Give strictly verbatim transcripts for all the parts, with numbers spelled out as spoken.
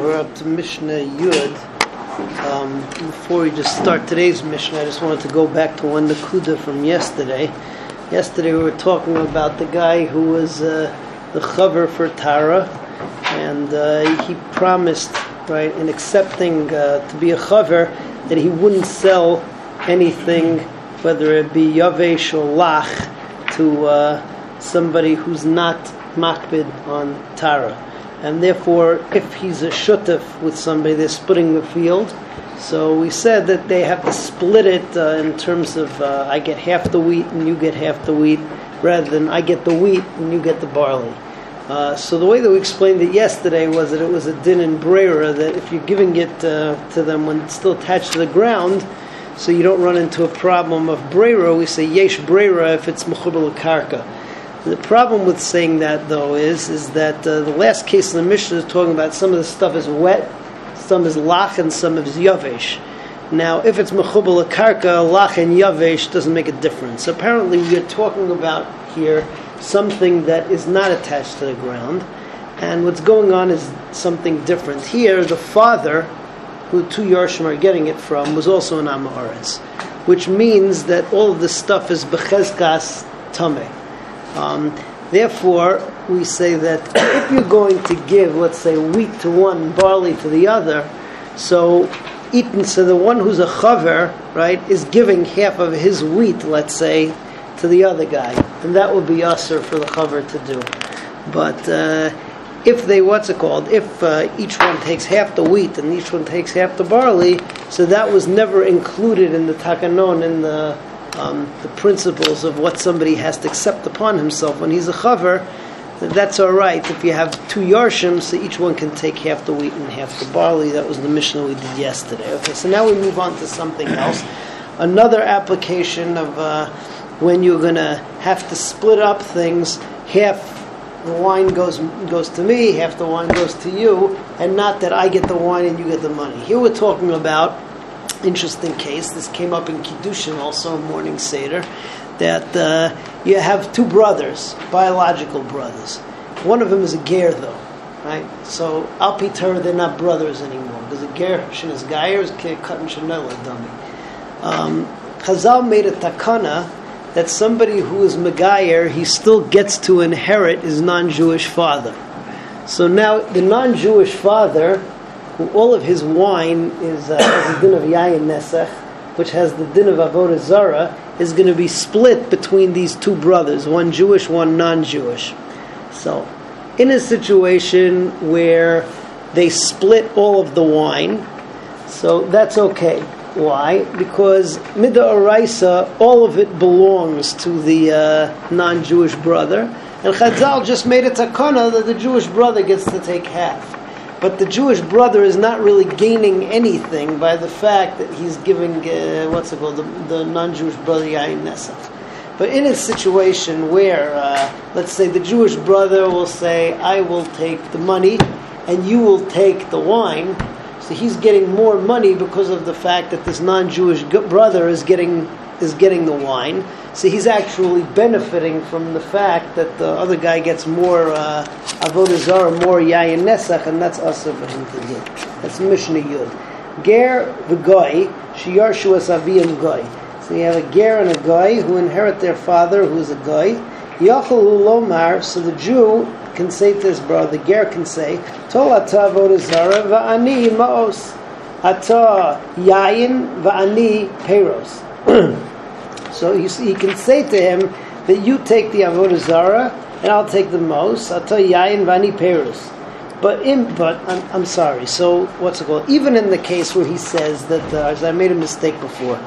We're up to Mishnah Yud. Um, before we just start today's Mishnah, I just wanted to go back to one Nakuda from yesterday. Yesterday we were talking about the guy who was uh, the haver for Tara, and uh, he promised, right, in accepting uh, to be a haver, that he wouldn't sell anything, whether it be Yavesh or Lach, to uh, somebody who's not Makpid on Tara. And therefore, if he's a shutaf with somebody, they're splitting the field. So we said that they have to split it uh, in terms of uh, I get half the wheat and you get half the wheat, rather than I get the wheat and you get the barley. Uh, so the way that we explained it yesterday was that it was a din and brera, that if you're giving it uh, to them when it's still attached to the ground, so you don't run into a problem of brera, we say yesh brera if it's mechubar la'karka. The problem with saying that, though, is is that uh, the last case in the Mishnah is talking about some of the stuff is wet, some is lach, and some is yavesh. Now, if it's mechubar la'karka, lach and yavesh doesn't make a difference. So apparently, we are talking about here something that is not attached to the ground, and what's going on is something different. Here, the father, who two yarshim are getting it from, was also an amoretz, which means that all of this stuff is bechezkas tamei. Um, therefore, we say that if you're going to give, let's say, wheat to one, barley to the other, so eaten, so the one who's a chaver, right, is giving half of his wheat, let's say, to the other guy, and that would be aser for the chaver to do. But uh, if they, what's it called? If uh, each one takes half the wheat and each one takes half the barley, so that was never included in the takanon in the. Um, the principles of what somebody has to accept upon himself when he's a chaver, that's all right. If you have two yarshim, so each one can take half the wheat and half the barley. That was the Mishnah we did yesterday. Okay, so now we move on to something else. Another application of uh, when you're going to have to split up things, half the wine goes goes to me, half the wine goes to you, and not that I get the wine and you get the money. Here we're talking about interesting case. This came up in Kiddushin, also in morning seder, that uh, you have two brothers, biological brothers. One of them is a ger, though, right? So al pi Torah, they're not brothers anymore because a ger shenas gayer is cut and shenela dummy. Um, Chazal made a takana that somebody who is megayer, he still gets to inherit his non-Jewish father. So now the non-Jewish father, all of his wine is uh, has the din of Yayin Nesech, which has the din of Avodah Zarah, is going to be split between these two brothers, one Jewish, one non-Jewish. So, in a situation where they split all of the wine, so that's okay. Why? Because mid'oraisa, all of it belongs to the uh, non-Jewish brother, and Chazal just made a takana that the Jewish brother gets to take half. But the Jewish brother is not really gaining anything by the fact that he's giving, uh, what's it called, the, the non-Jewish brother Yayin Nesech. But in a situation where, uh, let's say, the Jewish brother will say, I will take the money and you will take the wine, so he's getting more money because of the fact that this non-Jewish brother is getting is getting the wine. So he's actually benefiting from the fact that the other guy gets more uh, Avodah Zarah, more Yayin Nesech, and that's aser for him to do. That's Mishnah Yud. Ger v'goy, sheyarshu es aviyam goy. So you have a ger and a goy who inherit their father, who is a goy. Yachol lomar, so the Jew can say to his brother, the ger can say, Tol ata Avodah Zarah va'ani ma'os. Ata yayin va'ani peiros. So you see, he can say to him that you take the Avodah Zarah and I'll take the mos. I'll tell Yayin Vani Paris. But in, but I'm, I'm sorry. So what's it called? Even in the case where he says that, uh, as I made a mistake before.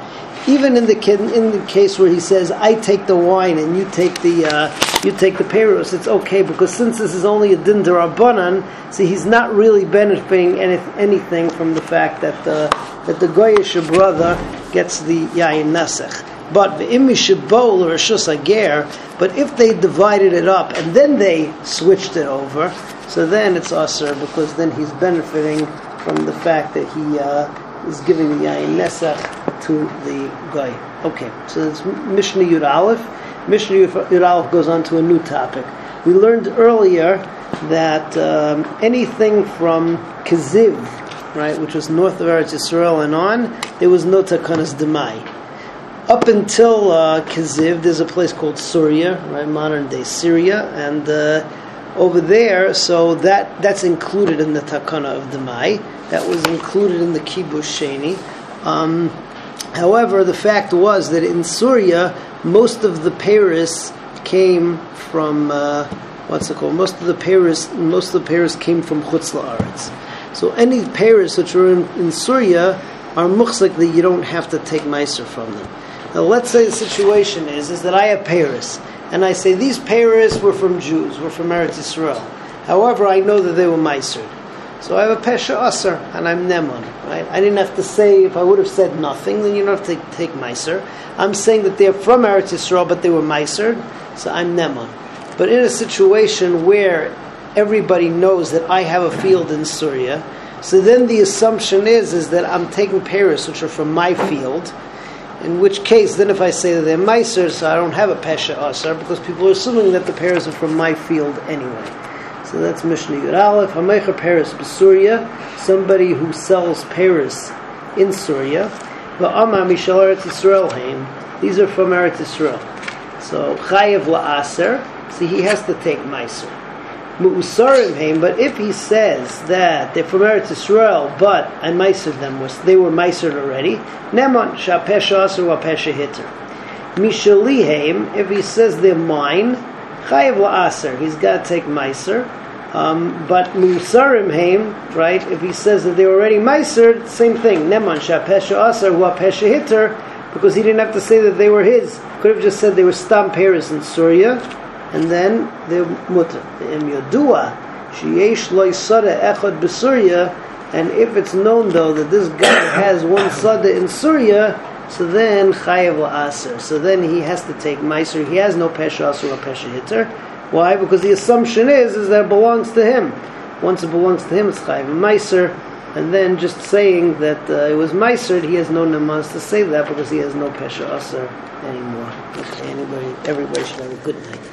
Even in the in the case where he says I take the wine and you take the uh, you take the peiros, it's okay because since this is only a din d'rabanan, so he's not really benefiting any, anything from the fact that the that the goyish brother gets the Yayin Nesech. But but if they divided it up and then they switched it over, so then it's aser because then he's benefiting from the fact that he uh, is giving the Yayin Nesech to the goy. Okay, so it's Mishnah Yud Aleph. Mishnah Yud Aleph goes on to a new topic. We learned earlier that um, anything from Kiziv, right, which was north of Eretz Yisrael and on, there was no takanas demai. Up until uh, Kiziv, there's a place called Surya, right, modern day Syria, and uh, over there, so that that's included in the takana of demai. That was included in the kibush sheni. Um, however, the fact was that in Surya, most of the peiros came from uh, what's it called? Most of the peiros, most of the peiros came from chutz la'aretz. So any peiros which are in, in Surya are muchzik that you don't have to take meiser from them. Now let's say the situation is is that I have peiros, and I say these peiros were from Jews, were from Eretz Yisrael. However, I know that they were meiser. So I have a Pesha Aser, and I'm Nemun, right? I didn't have to say, if I would have said nothing, then you don't have to take Meiser. I'm saying that they're from Eretz Yisrael, but they were Meiser, so I'm Nemun. But in a situation where everybody knows that I have a field in Surya, so then the assumption is, is that I'm taking Paris, which are from my field, in which case, then if I say that they're Meiser, so I don't have a Pesha Aser, because people are assuming that the Paris are from my field anyway. So that's Mishnah Yud Aleph. Hamecha Paris b'Surya. Somebody who sells Paris in Surya. Va'amah mishal Eretz Yisrael haim. These are from Eretz Yisrael. So chayev laaser. See, he has to take meiser. Meusarim haim. But if he says that they're from Eretz Yisrael, but I meisered them, they were meisered already. Neman shepasha asar wapasha hiter. Mishali haim. If he says they're mine, chayev laaser. He's got to take meiser. Um, but Meusarim haim, right, if he says that they were already meiser, same thing. Neman shepasha asar wapasha hiter, because he didn't have to say that they were his. Could have just said they were stam peiros in Surya, and then they're mutter. Im yodua sheyesh lo sada echad b'Surya, and if it's known though that this guy has one sada in Surya, so then chayev la'aser. So then he has to take meiser. He has no pesha aser or pesha hiter. Why? Because the assumption is is that it belongs to him. Once it belongs to him, it's chayiv meiser, and then just saying that uh, it was meisered, he has no neman to say that because he has no pesha aser anymore. Okay, anybody, everybody should have a good night.